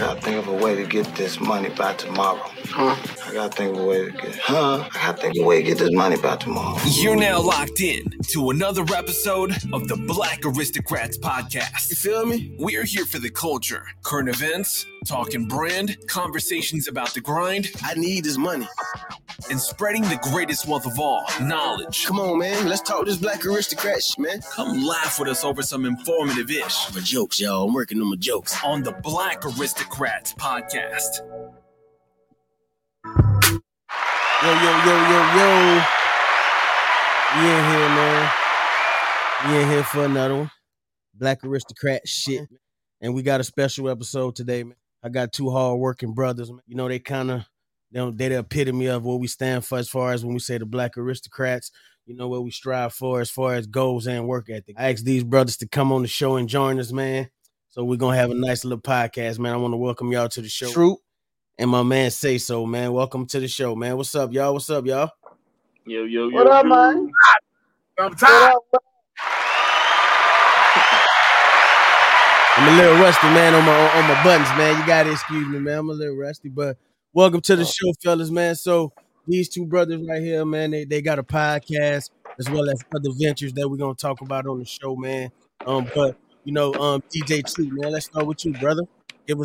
gotta think of a way to get this money by tomorrow. I gotta think of a way to get this money by tomorrow. You're now locked in to another episode of the Black Aristocrats Podcast. You feel me? We're here for the culture, current events, talking brand, conversations about the grind. I need this money. And spreading the greatest wealth of all, knowledge. Come on, man. Let's talk this Black Aristocrat shit, man. Come laugh with us over some informative-ish. My jokes, y'all. I'm working on my jokes. On the Black Aristocrats Podcast. Yo. We in here, man. We in here for another one. Black Aristocrat shit. And we got a special episode today, man. I got two hard-working brothers, man. You know, they're the epitome of what we stand for as far as when we say the Black Aristocrats, you know, what we strive for as far as goals and work ethic. I asked these brothers to come on the show and join us, man. So we're going to have a nice little podcast, man. I want to welcome y'all to the show. Truth and my man Say So, man. Welcome to the show, man. What's up, y'all? Yo. What up, man? I'm tired. I'm a little rusty, man, on my buttons, man. You got to excuse me, man. I'm a little rusty, but welcome to the show, fellas, man. So these two brothers right here, man, they got a podcast as well as other ventures that we're going to talk about on the show, man. But DJ Truth, man, let's start with you, brother. Get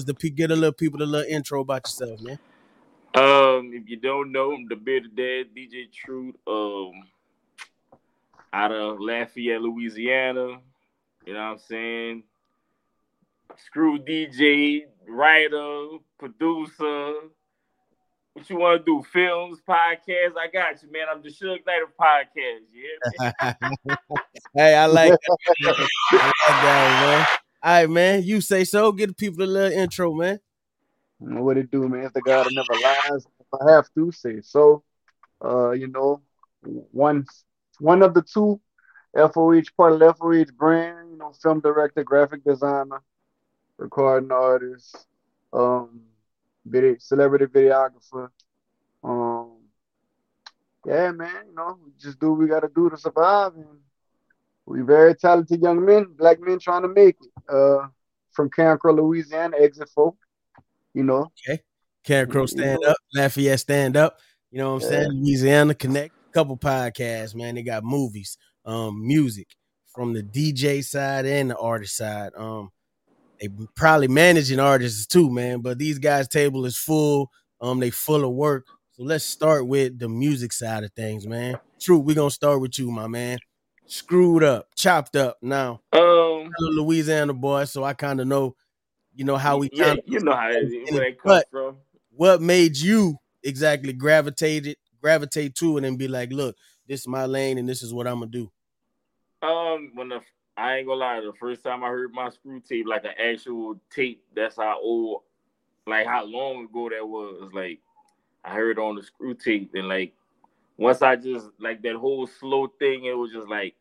a little people a little intro about yourself, man. If you don't know, I'm the bearded dad, DJ Truth, out of Lafayette, Louisiana. You know what I'm saying? Screw DJ, writer, producer. What you want to do? Films, podcasts? I got you, man. I'm the Suge Knight of podcasts. Yeah. Hey, I like that. I like that, man. All right, man. You Say So. Give the people a little intro, man. You know what it do, man. It's the God that never lies. If I have to say so, you know, one of the two, FOH, part of the FOH brand. You know, film director, graphic designer, recording artist, celebrity videographer. Yeah, man, you know, just do what we gotta do to survive. And we very talented young men, black men trying to make it. From Cancrow, Louisiana, exit 4. You know. Okay. Cancrow stand up, Lafayette stand up. You know what I'm saying? Louisiana Connect. Couple podcasts, man. They got movies, music from the DJ side and the artist side. They probably managing artists too, man. But these guys' table is full. They full of work. So let's start with the music side of things, man. True, we're gonna start with you, my man. Screwed up, chopped up. Now, I'm a Louisiana boy, so I kind of know, you know how we. Yeah, you know how it comes from. What made you exactly gravitate to it and be like, look, this is my lane, and this is what I'm gonna do. I ain't gonna lie, the first time I heard my screw tape, like an actual tape, that's how old, like how long ago that was. Like, I heard on the screw tape, and like, once I just, like, that whole slow thing, it was just like,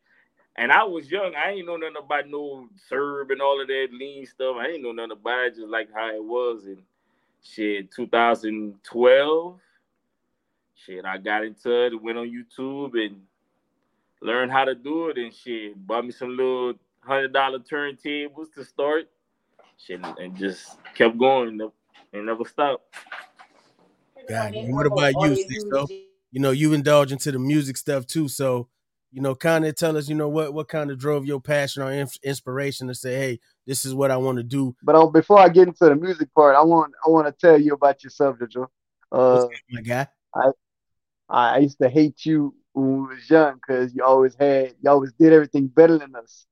and I was young, I ain't know nothing about no serve and all of that lean stuff. I ain't know nothing about it, just like how it was. And shit, 2012, I got into it, went on YouTube, and learn how to do it and shit. Bought me some little $100 turntables to start. Shit, and just kept going and never stopped. God, what about you, Sixto? You know, you indulge into the music stuff too. So, you know, kind of tell us, you know, what kind of drove your passion or inspiration to say, hey, this is what I want to do. But before I get into the music part, I want to tell you about yourself, Joe. My guy. I used to hate you when we was young, because you always did everything better than us.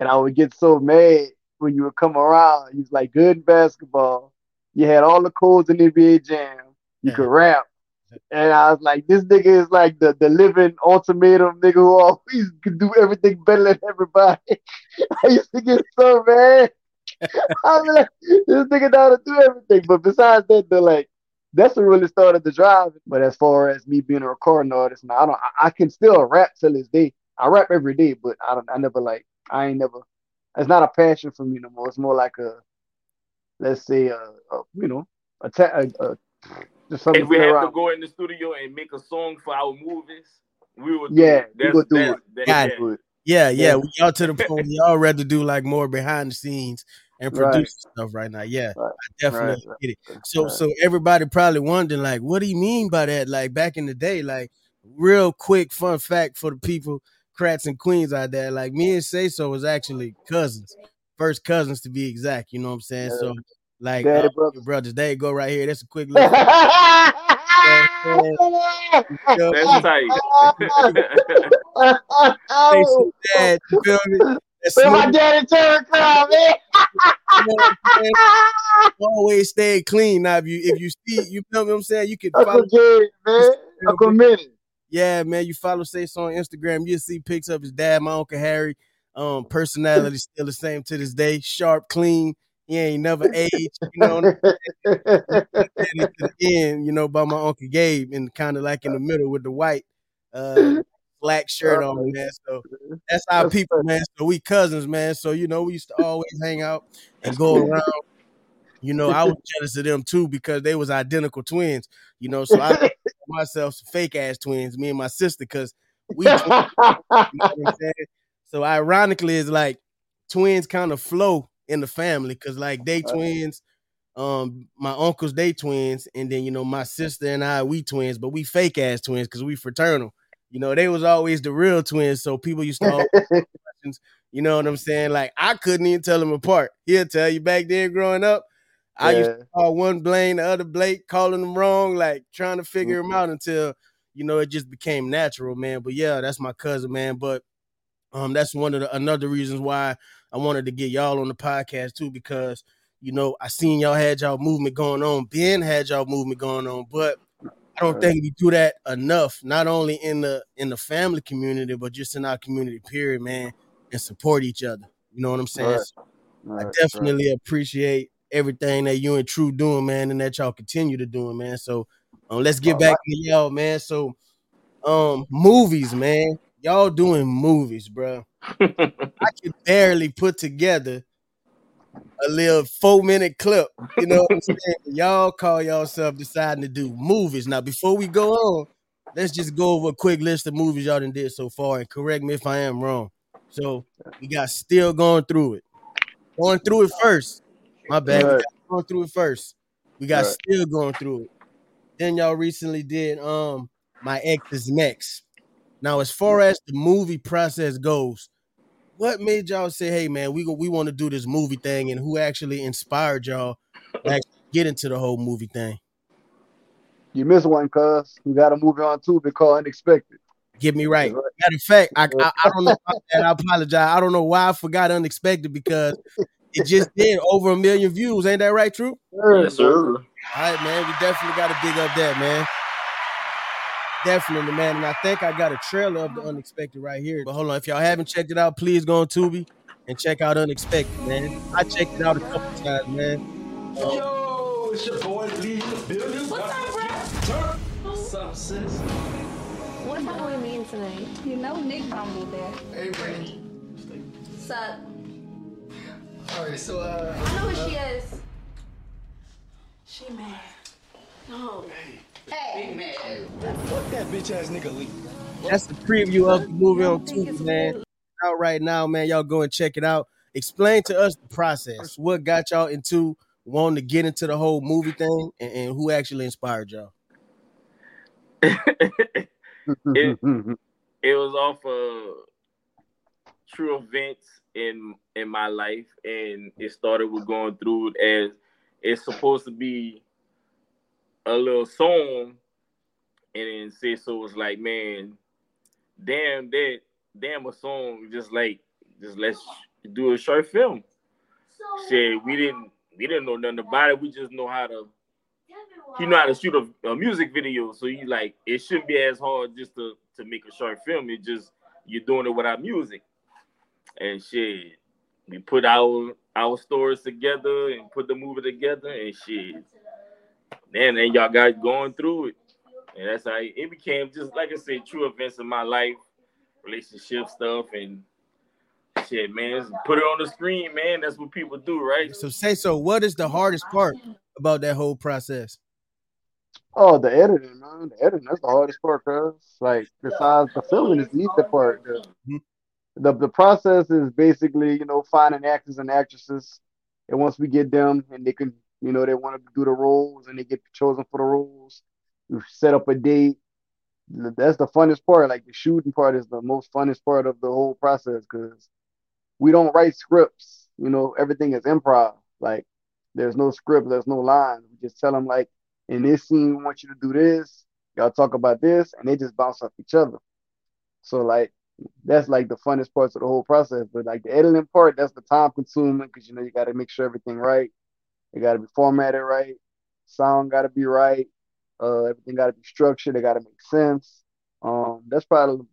And I would get so mad when you would come around. You was like good in basketball. You had all the codes in NBA Jam. You could rap. And I was like, this nigga is like the living ultimatum nigga who always could do everything better than everybody. I used to get so mad. I was like, this nigga know how to do everything. But besides that, they're like, that's what really started the drive. But as far as me being a recording artist, now I can still rap till this day. I rap every day, but I ain't never. It's not a passion for me no more. It's more like just something. If we had to go in the studio and make a song for our movies, we would. Yeah, we would do it. Yeah. We all to the point. We all rather do like more behind the scenes and producing stuff right now. Yeah, right. I definitely get it. So everybody probably wondering, like, what do you mean by that? Like, back in the day, like, real quick fun fact for the people, crats and queens out there, like, me and Say So was actually cousins, first cousins to be exact, you know what I'm saying? Yeah. So, like, daddy brothers, there you go right here. That's a quick look. That's tight. Dad, you feel me? But my daddy turned around, man. Always stay clean. Now, if you see, you know what I'm saying? You can follow Jerry, man. Uncle Minnie. Yeah, man. You follow Say So on Instagram, you'll see pics of his dad, my Uncle Harry. Personality still the same to this day. Sharp, clean. He ain't never aged, you know. The end, you know, by my Uncle Gabe, and kind of like in the middle with the white black shirt on, man. So that's our people, man. So we cousins, man. So, you know, we used to always hang out and go around. You know, I was jealous of them too because they was identical twins, you know. So I called myself some fake ass twins, me and my sister, because we twins, you know what I'm saying? So ironically, it's like twins kind of flow in the family, because like they twins, my uncles, they twins, and then, you know, my sister and I, we twins, but we fake ass twins because we fraternal, you know. They was always the real twins, so people used to always ask questions, you know what I'm saying? Like, I couldn't even tell them apart. He'll tell you back then growing up, I used to call one Blaine, the other Blake, calling them wrong, like trying to figure them out until, you know, it just became natural, man. But yeah, that's my cousin, man. But that's one of another reasons why I wanted to get y'all on the podcast too, because, you know, I seen y'all had y'all movement going on. Ben had y'all movement going on, but I don't think we do that enough, not only in the family community, but just in our community period, man, and support each other. You know what I'm saying? So I definitely appreciate everything that you and True doing, man, and that y'all continue to doing, man. So let's get back to y'all, man. So movies, man. Y'all doing movies, bro. I can barely put together a little 4-minute clip. You know what I'm saying? Y'all call yourself deciding to do movies. Now, before we go on, let's just go over a quick list of movies y'all done did so far, and correct me if I am wrong. So we got Still Going Through It. Going Through It first. My bad. We got Going Through It first. We got Still Going Through It. Then y'all recently did My Ex is Next. Now, as far as the movie process goes, what made y'all say, hey, man, we want to do this movie thing, and who actually inspired y'all to actually get into the whole movie thing? You missed one, cuz. You got a movie on Tubi called Unexpected. Get me right. Matter of fact, I don't know about that. I apologize. I don't know why I forgot Unexpected, because it just did over 1 million views. Ain't that right, True? Yes, sir. All right, man. We definitely got to big up that, man. Definitely, man. And I think I got a trailer of The Unexpected right here. But hold on. If y'all haven't checked it out, please go on Tubi and check out Unexpected, man. I checked it out a couple times, man. Yo, it's your boy, Lee, the building. What's up, bro? What's up, sis? What's my boy mean tonight? You know Nick gonna be there. Hey, Brittany. What's up? All right, so, I know who she is. She mad. No. Hey. Hey, man. Fuck that bitch ass nigga Lee. That's the preview of the movie on Tubi, man. Out right now, man. Y'all go and check it out. Explain to us the process. What got y'all into wanting to get into the whole movie thing, and who actually inspired y'all? It was off of true events in my life, and it started with Going Through It, as it's supposed to be a little song, and then Cecil was like, man, damn a song, just let's do a short film. Shit, we didn't know nothing about it. We just know how to shoot a music video. So you like, it shouldn't be as hard just to make a short film. It just, you're doing it without music. And shit, we put our stories together and put the movie together, and shit. And then y'all got Going Through It. And that's how it became, just like I said, true events in my life, relationship stuff, and shit, man. Put it on the screen, man. That's what people do, right? So Say So, what is the hardest part about that whole process? Oh, the editing, man. The editing, that's the hardest part, cuz. Like, besides the filming is the easy part. The process is basically, you know, finding actors and actresses And once we get them and they can, you know, they want to do the roles and they get chosen for the roles, we set up a date. That's the funnest part. Like the shooting part is the most funnest part of the whole process because we don't write scripts. You know, everything is improv. Like there's no script, there's no lines. We just tell them like, in this scene, we want you to do this. Y'all talk about this, and they just bounce off each other. So like that's like the funnest parts of the whole process. But like the editing part, that's the time consuming because you know you got to make sure everything right. It got to be formatted right. Sound got to be right. Everything got to be structured. It got to make sense. That's probably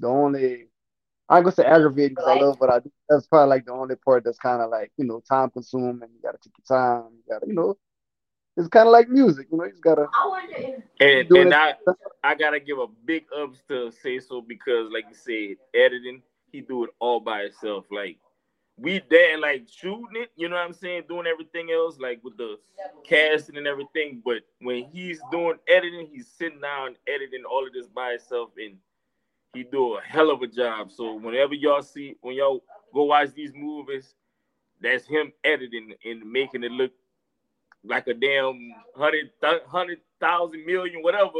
the only. I'm gonna say aggravating because I love what I do. That's probably like the only part that's kind of like, you know, time consuming. You got to take your time. You got to, you know. It's kind of like music, you know, you just got to... I got to give a big ups to Say So because, like you said, editing, he do it all by himself. Like, we there, like, shooting it, you know what I'm saying, doing everything else, like, with the casting and everything. But when he's doing editing, he's sitting down editing all of this by himself, and he do a hell of a job. So whenever y'all see, when y'all go watch these movies, that's him editing and making it look like a damn 100,000 million, whatever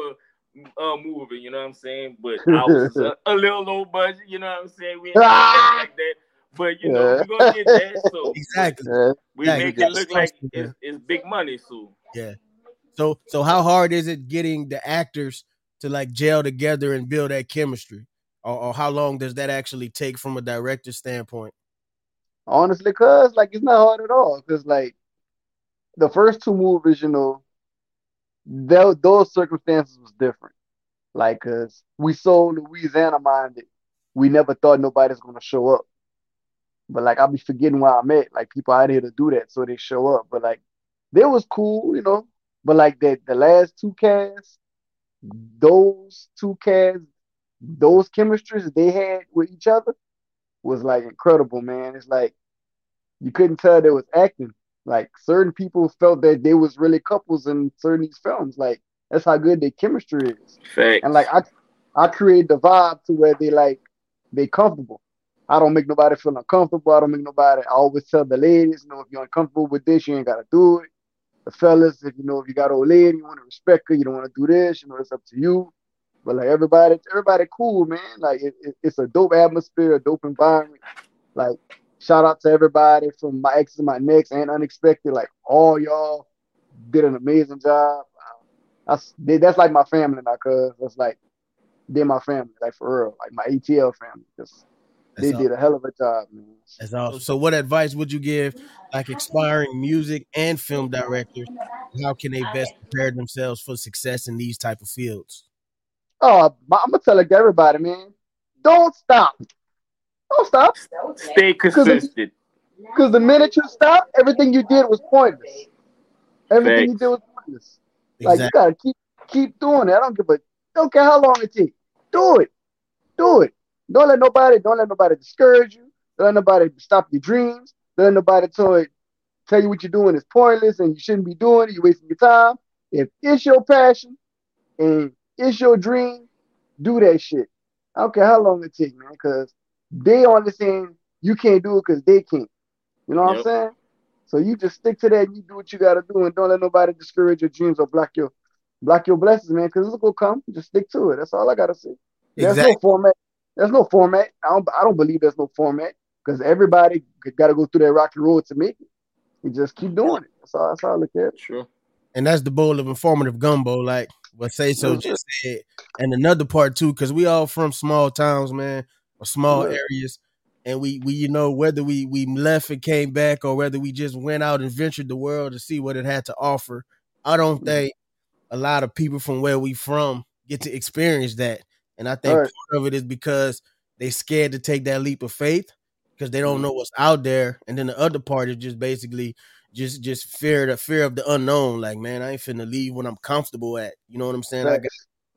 movie, you know what I'm saying? But I was a little low budget, you know what I'm saying? We ain't like that. But, you know, we're going to get that. So exactly. We make it look like it's big money, so. Yeah. So how hard is it getting the actors to, like, gel together and build that chemistry? Or how long does that actually take from a director's standpoint? Honestly, cuz, like, it's not hard at all. Because, like, the first two movies, you know, those circumstances was different. Like, cause we so Louisiana-minded, we never thought nobody's gonna show up. But like, I'll be forgetting where I'm at. Like, people out here to do that, so they show up. But like, they was cool, you know. But like, the last two casts, those chemistries they had with each other was like incredible, man. It's like you couldn't tell they was acting. Like, certain people felt that they was really couples in certain these films. Like, that's how good their chemistry is. Thanks. And, like, I create the vibe to where they, like, they comfortable. I don't make nobody feel uncomfortable. I don't make nobody... I always tell the ladies, you know, if you're uncomfortable with this, you ain't got to do it. The fellas, if you know, if you got an old lady, you want to respect her, you don't want to do this, you know, it's up to you. But, like, everybody cool, man. Like, it's a dope atmosphere, a dope environment. Like... shout out to everybody from My Ex is Next and Unexpected. Like, all y'all did an amazing job. That's like my family now, cuz. That's like, they're my family, like, for real. Like, my ATL family. They did a hell of a job, man. That's awesome. So what advice would you give, like, aspiring music and film directors? How can they best prepare themselves for success in these type of fields? Oh, I'm going to tell like everybody, man. Don't stop. Don't stop. Stay consistent. Because the minute you stop, everything you did was pointless. Everything you did was pointless. Like, you gotta keep doing it. I don't give a. Don't care how long it takes. Do it. Don't let nobody discourage you. Don't let nobody stop your dreams. Don't let nobody tell you what you're doing is pointless and you shouldn't be doing it. You're wasting your time. If it's your passion and it's your dream, do that shit. I don't care how long it takes, man. Because they only saying you can't do it because they can't. You know what I'm saying? So you just stick to that and you do what you got to do and don't let nobody discourage your dreams or block your blessings, man, because it's going to come. Just stick to it. That's all I got to say. There's no format. I don't believe there's no format because everybody got to go through that rocky road to make it. You just keep doing it. That's all I look at it. Sure. And that's the bowl of informative gumbo, like what Say So just said. And another part, too, because we all from small towns, man. Or small areas, and we you know, whether we left and came back or whether we just went out and ventured the world to see what it had to offer, I don't think a lot of people from where we from get to experience that. And I think part of it is because they scared to take that leap of faith because they don't know what's out there. And then the other part is just basically just fear of the unknown. Like, man, I ain't finna leave when I'm comfortable at. You know what I'm saying? Right. I guess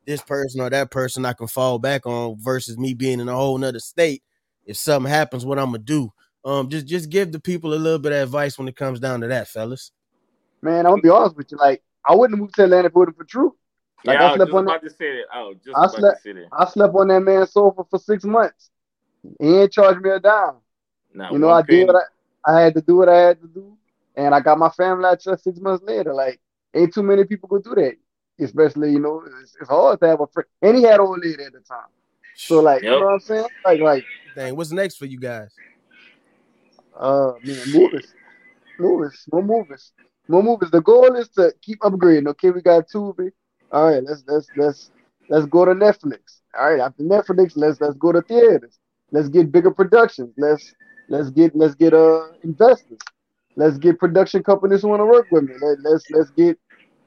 this person or that person I can fall back on versus me being in a whole nother state. If something happens, what I'm going to do. Just give the people a little bit of advice when it comes down to that, fellas. Man, I'm going to be honest with you. Like, I wouldn't move to Atlanta if it wasn't for Truth. Like, yeah, I was just about to say that. I slept on that man's sofa for 6 months. He ain't charged me a dime. Nah, you know, I did what I, I had to do what I had to do, and I got my family out just 6 months later. Like, ain't too many people could do that, especially, you know, it's hard to have a friend. And he had old lady at the time. So, like, you know what I'm saying? Like, dang, what's next for you guys? Man, movies. The goal is to keep upgrading. Okay, we got Tubi. All right, let's go to Netflix. All right, after Netflix, let's go to theaters. Let's get bigger productions. Let's get investors. Let's get production companies who want to work with me. Let's get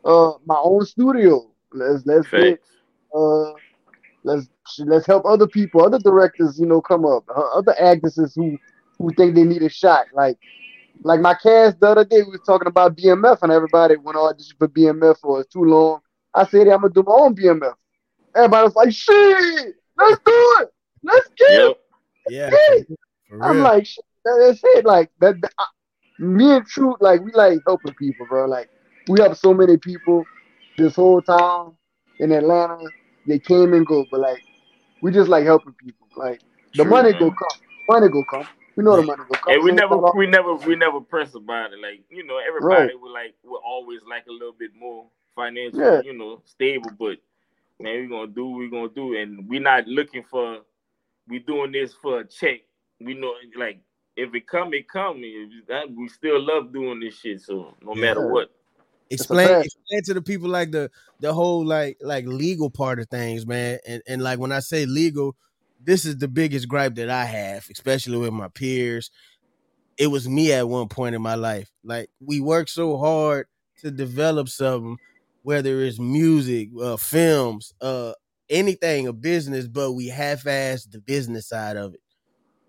my own studio. Let's get let's help other people, other directors, you know, come up, other actresses who think they need a shot. Like my cast the other day, we was talking about BMF, and everybody went audition for BMF for it's too long. I said, I'm gonna do my own BMF. Everybody was like, shit, let's do it. Let's get it. Yeah. Get it. I'm like, shit, that's it. Like that me and Truth, like, we like helping people, bro. Like, we help so many people this whole town in Atlanta. They came and go, but like, we just like helping people. Like, the money go come. Money go come. We know the money go come. And we never press about it. Like, you know, everybody will always like a little bit more financial, you know, stable, but man, we're gonna do, and we're not looking for, we doing this for a check. We know, like, if it come, it come. We still love doing this shit, so no matter what. Explain to the people, like, the whole, like legal part of things, man. And like, when I say legal, this is the biggest gripe that I have, especially with my peers. It was me at one point in my life. Like, we worked so hard to develop something, whether it's music, films, anything, a business, but we half-assed the business side of it.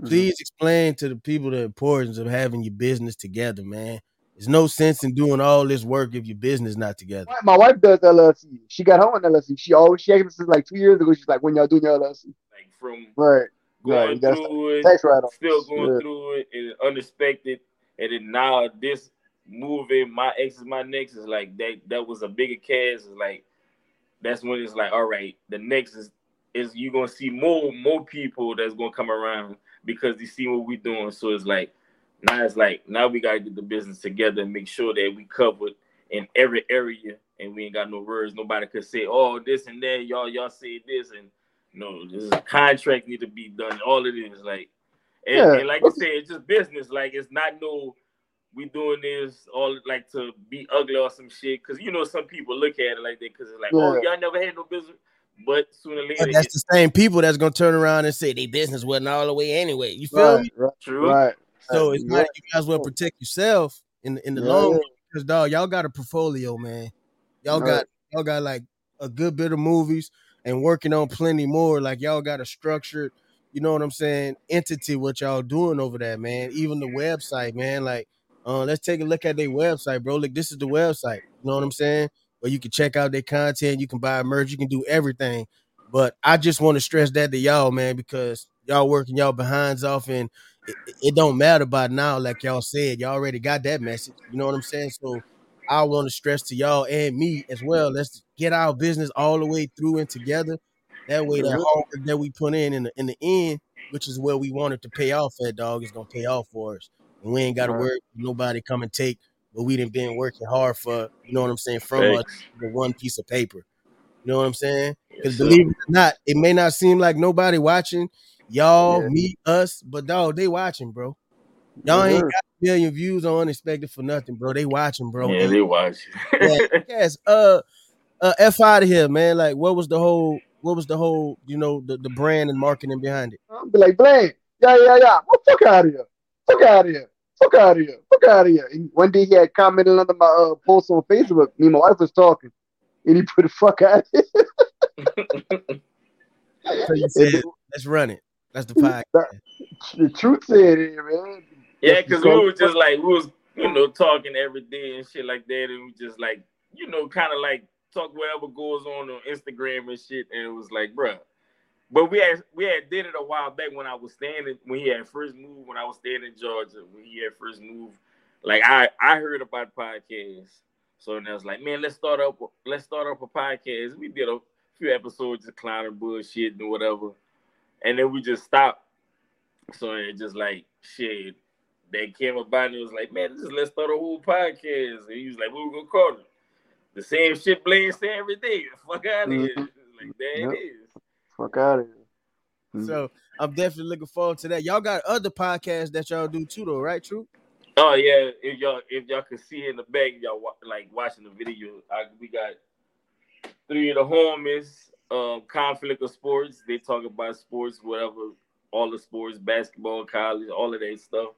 Please explain to the people the importance of having your business together, man. There's no sense in doing all this work if your business not together. My wife does LLC. She got her own LLC. She actually since like 2 years ago. She's like, when y'all doing your LLC? Like from going through it, still going through it, and unexpected, and then now this movie, My Ex Is Next, is like that was a bigger cast. Is like that's when it's like, all right, the next is you're gonna see more people that's gonna come around because they see what we're doing. So it's like now we gotta get the business together and make sure that we covered in every area, and we ain't got no words. Nobody could say, oh, this and that, y'all said this, and no, this is a contract need to be done. All it is like, and like I said, it's just business. Like, it's not no, we doing this all like to be ugly or some shit, because you know some people look at it like that because it's like, oh, y'all never had no business. But sooner or later, but that's the same people that's gonna turn around and say their business wasn't all the way anyway. You feel me? Right, true. Right. So it's not you guys well protect yourself in the long run, because dog, y'all got a portfolio, man. Y'all got like a good bit of movies and working on plenty more. Like, y'all got a structured, you know what I'm saying, entity what y'all doing over there, man. Even the website, man. Like, let's take a look at their website, bro. Look, this is the website. You know what I'm saying? Where you can check out their content, you can buy merch, you can do everything. But I just want to stress that to y'all, man, because y'all working y'all behinds off, and it don't matter by now. Like y'all said, y'all already got that message. You know what I'm saying? So I want to stress to y'all and me as well. Let's get our business all the way through and together. That way, the hard work that we put in the end, which is where we wanted to pay off at, dog, is gonna pay off for us. And we ain't got to worry. Nobody come and take what we done been working hard for. You know what I'm saying? From us, the one piece of paper. You know what I'm saying? Because believe it or not, it may not seem like nobody watching. Y'all, me, us, but dog, they watching, bro. Y'all ain't got a million views on Unexpected for nothing, bro. They watching, bro. Yeah, they watching. Yes. F out of here, man. Like, what was the whole, you know, the brand and marketing behind it? I'm be like, Blaine, yeah. Well, fuck out of here. Fuck out of here. And one day he had commented under my post on Facebook. Me and my wife was talking, and he put the fuck out of here. So you said, let's run it. That's the podcast. The Truth said it, man. Yeah, because we were just like, we was, you know, talking every day and shit like that. And we just like, you know, kind of like talk whatever goes on Instagram and shit. And it was like, bruh. But we had did it a while back when I was staying in Georgia, when he had first moved. Like, I heard about podcasts. So then I was like, man, let's start up a podcast. We did a few episodes of clowning bullshit and whatever. And then we just stopped. So it just like, shit, They came up by and was like, man, just let's start a whole podcast. And he was like, what we gonna call it? The same shit Blaine said every day. Fuck out of here. Like, there it is. Fuck out of here. So I'm definitely looking forward to that. Y'all got other podcasts that y'all do too, though, right? True. Oh yeah. If y'all can see in the back, y'all like watching the video. We got three of the homies. Conflict of Sports. They talk about sports, whatever, all the sports, basketball, college, all of that stuff.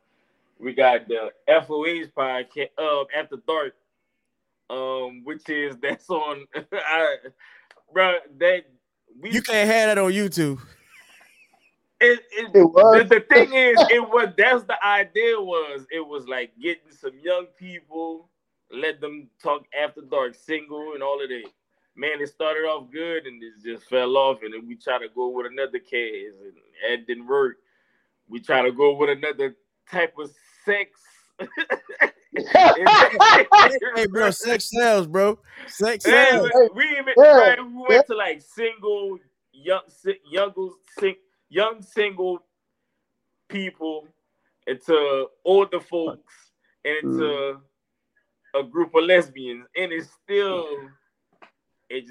We got the FOH podcast, After Dark, which is that's on. You can't have that on YouTube. It was. The thing is, it was. That's the idea. It was like getting some young people, let them talk after dark, single, and all of that. Man, it started off good, and it just fell off. And then we try to go with another case, and it didn't work. We try to go with another type of sex. Hey, bro, sex sells, bro. Sex sells. We went to like single, young single people into older folks and into a group of lesbians, and it's still they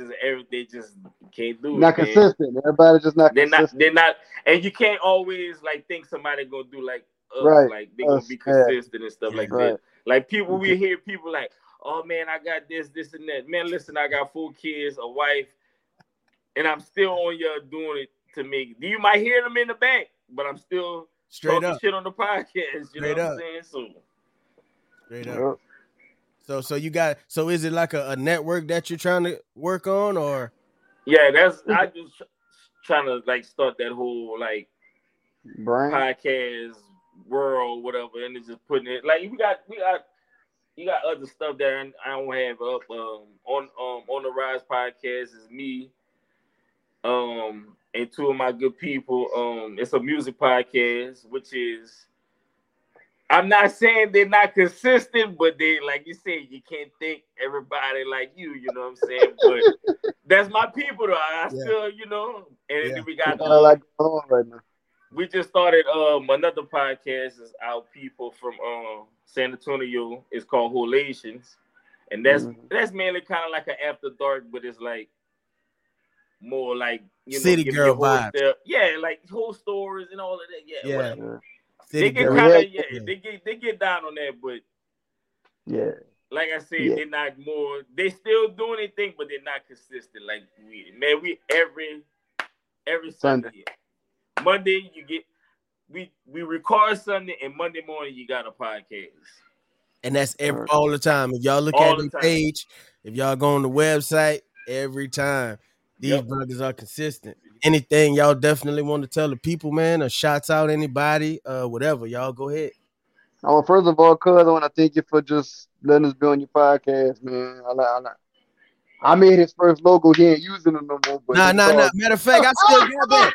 just can't do it. Not consistent. Everybody's just not consistent. They're not, and you can't always like think somebody gonna do like us, right. Like they're gonna be consistent and stuff like that. Like people, we hear people like, oh man, I got this and that. Man, listen, I got 4 kids, a wife, and I'm still on y'all doing it. To me, you might hear them in the back, but I'm still straight up shit on the podcast. You know what I'm saying? So straight up. So you got. So is it like a network that you're trying to work on, or? Yeah, that's I just trying to like start that whole like podcast world, whatever, and it's just putting it like you got other stuff that I don't have up on the Rise podcast is me. And two of my good people, it's a music podcast, which is, I'm not saying they're not consistent, but they, like you said, you can't think everybody like you know what I'm saying? But that's my people, though. I still, you know, and then we got, we just started another podcast, is our people from San Antonio. It's called Holations. And that's mainly kind of like an after dark, but it's like, more like you know, city girl vibe, like whole stories and all of that. They get kind of they get down on that, but like I said, they're not more. They still do anything, but they're not consistent. Like we every Sunday, Monday you get we record Sunday and Monday morning you got a podcast, and that's all the time. If y'all look at the page, if y'all go on the website, every time. These brothers are consistent. Anything y'all definitely want to tell the people, man, or shouts out anybody, whatever. Y'all go ahead. Oh, first of all, cuz, I want to thank you for just letting us be on your podcast, man. I made his first logo. He ain't using it no more. But nah. Matter of fact, I still got that.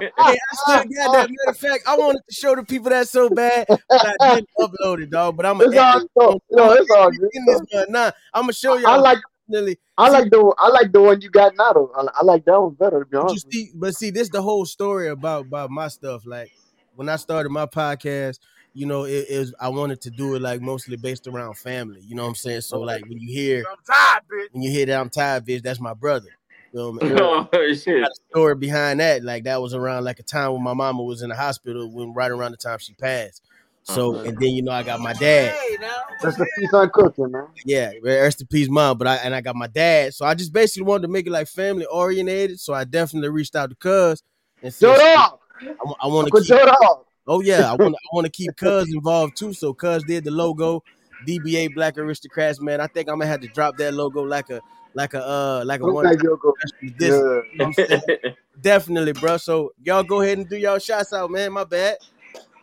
Hey, I still got that. Matter of fact, I wanted to show the people that so bad, but I didn't upload it, dog. But I'm going to show y'all. I like the one you got now. I like that one better, to be honest. But see, this is the whole story about my stuff. Like when I started my podcast, you know, I wanted to do it like mostly based around family. You know what I'm saying? So like when you hear that I'm tired, bitch, that's my brother. You know what I mean? Shit. The story behind that, like that was around like a time when my mama was in the hospital, right around the time she passed. So, and then, you know, I got my dad. Rest in peace on cooking, man. Yeah, rest in peace, mom. But I got my dad. So I just basically wanted to make it like family oriented. So I definitely reached out to Cuz and said, I want to keep. Oh yeah, I want to keep Cuz involved too. So Cuz did the logo, DBA Black Aristocrats, man. I think I'm gonna have to drop that logo like a one. Definitely, bro. So y'all go ahead and do y'all shots out, man. My bad.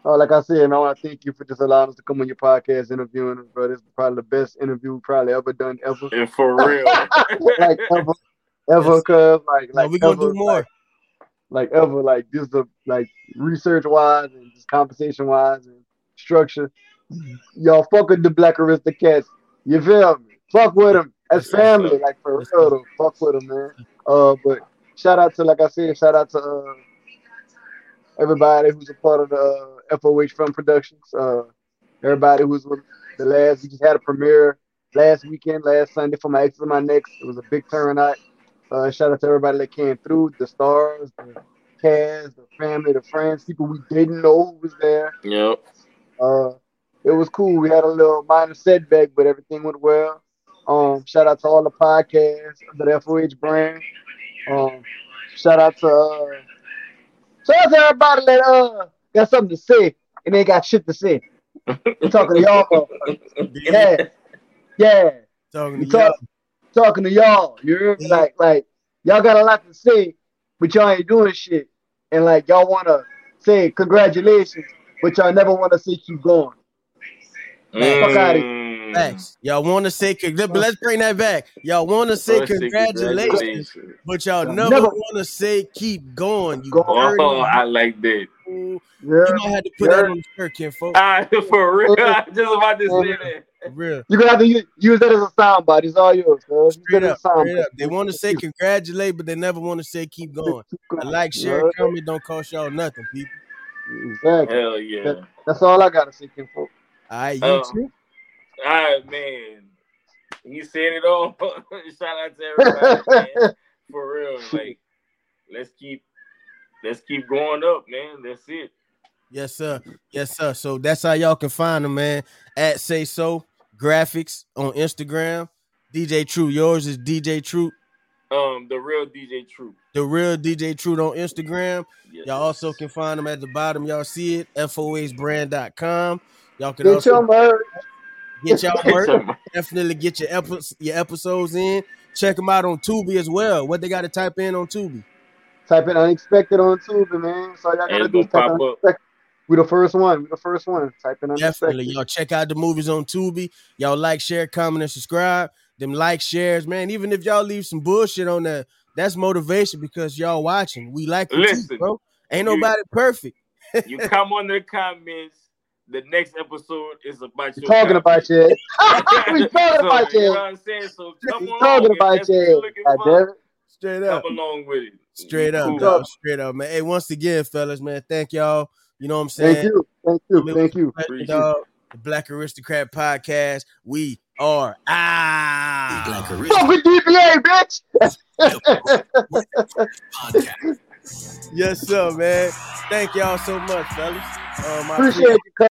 Oh, like I said, I want to thank you for just allowing us to come on your podcast, interviewing us, bro. This is probably the best interview we've probably ever done, ever. And for real. Like, ever, cuz. Like we're going to do more. Like, ever. Like, just like research-wise and just conversation-wise and structure. Y'all fuck with the Black Aristocrats. You feel me? Fuck with them. That's family. Like, for real, though. Fuck with them, man. But shout out to everybody who's a part of the FOH Film Productions. everybody who was with the last. We just had a premiere last weekend, last Sunday for My Ex is Next. It was a big turnout. Shout out to everybody that came through, the stars, the cast, the family, the friends, people we didn't know who was there. Yep. It was cool. We had a little minor setback, but everything went well. Shout out to all the podcasts, the FOH brand. Shout out to everybody that got something to say and they got shit to say. I'm talking to y'all. Yeah. Talking to y'all. You hear me? Like y'all got a lot to say, but y'all ain't doing shit. And like y'all wanna say congratulations, but y'all never wanna say keep going. Fuck out of here. Thanks. Y'all want to say, let's bring that back. Y'all want to say congratulations, but y'all never want to say keep going. You I like that. You might have to put that on the shirt, Ken, folks. For real. I just about to say that. For real. You're going to have to use that as a soundbite. It's all yours, man. They want to say congratulate, but they never want to say keep going. I like, share, comment, don't cost y'all nothing, people. Exactly. Hell yeah. That's all I got to say, Ken, folks. All right, you too. All right, man. You said it all. Shout out to everybody, man. For real, like, let's keep going up, man. That's it. Yes, sir. Yes, sir. So that's how y'all can find them, man. At Say So Graphics on Instagram. DJ Truth. Yours is DJ Truth. The real DJ Truth. The real DJ Truth on Instagram. Yes. Y'all also can find them at the bottom. Y'all see it. foasbrand.com. Y'all can get y'all work. Definitely get your episodes in. Check them out on Tubi as well. What they got to type in on Tubi? Type in Unexpected on Tubi, man. So y'all got to do type Unexpected. We the first one. Type in Unexpected. Definitely. Y'all check out the movies on Tubi. Y'all like, share, comment, and subscribe. Them like, shares, man. Even if y'all leave some bullshit on there, that's motivation because y'all watching. We like you too, bro. Ain't nobody perfect. You come on the comments. The next episode is about you. Talking about you. We talking about you. You know what I'm saying? So come on. Talking about you. Straight up. Come along with it. Straight up, cool. Dog. Straight up, man. Hey, once again, fellas, man, thank y'all. You know what I'm saying? Thank you. The Black Aristocrat Podcast. We are out. Black Aristocrat. Fuck with DPA, bitch. Podcast. Yes, sir, man. Thank y'all so much, fellas. Appreciate you.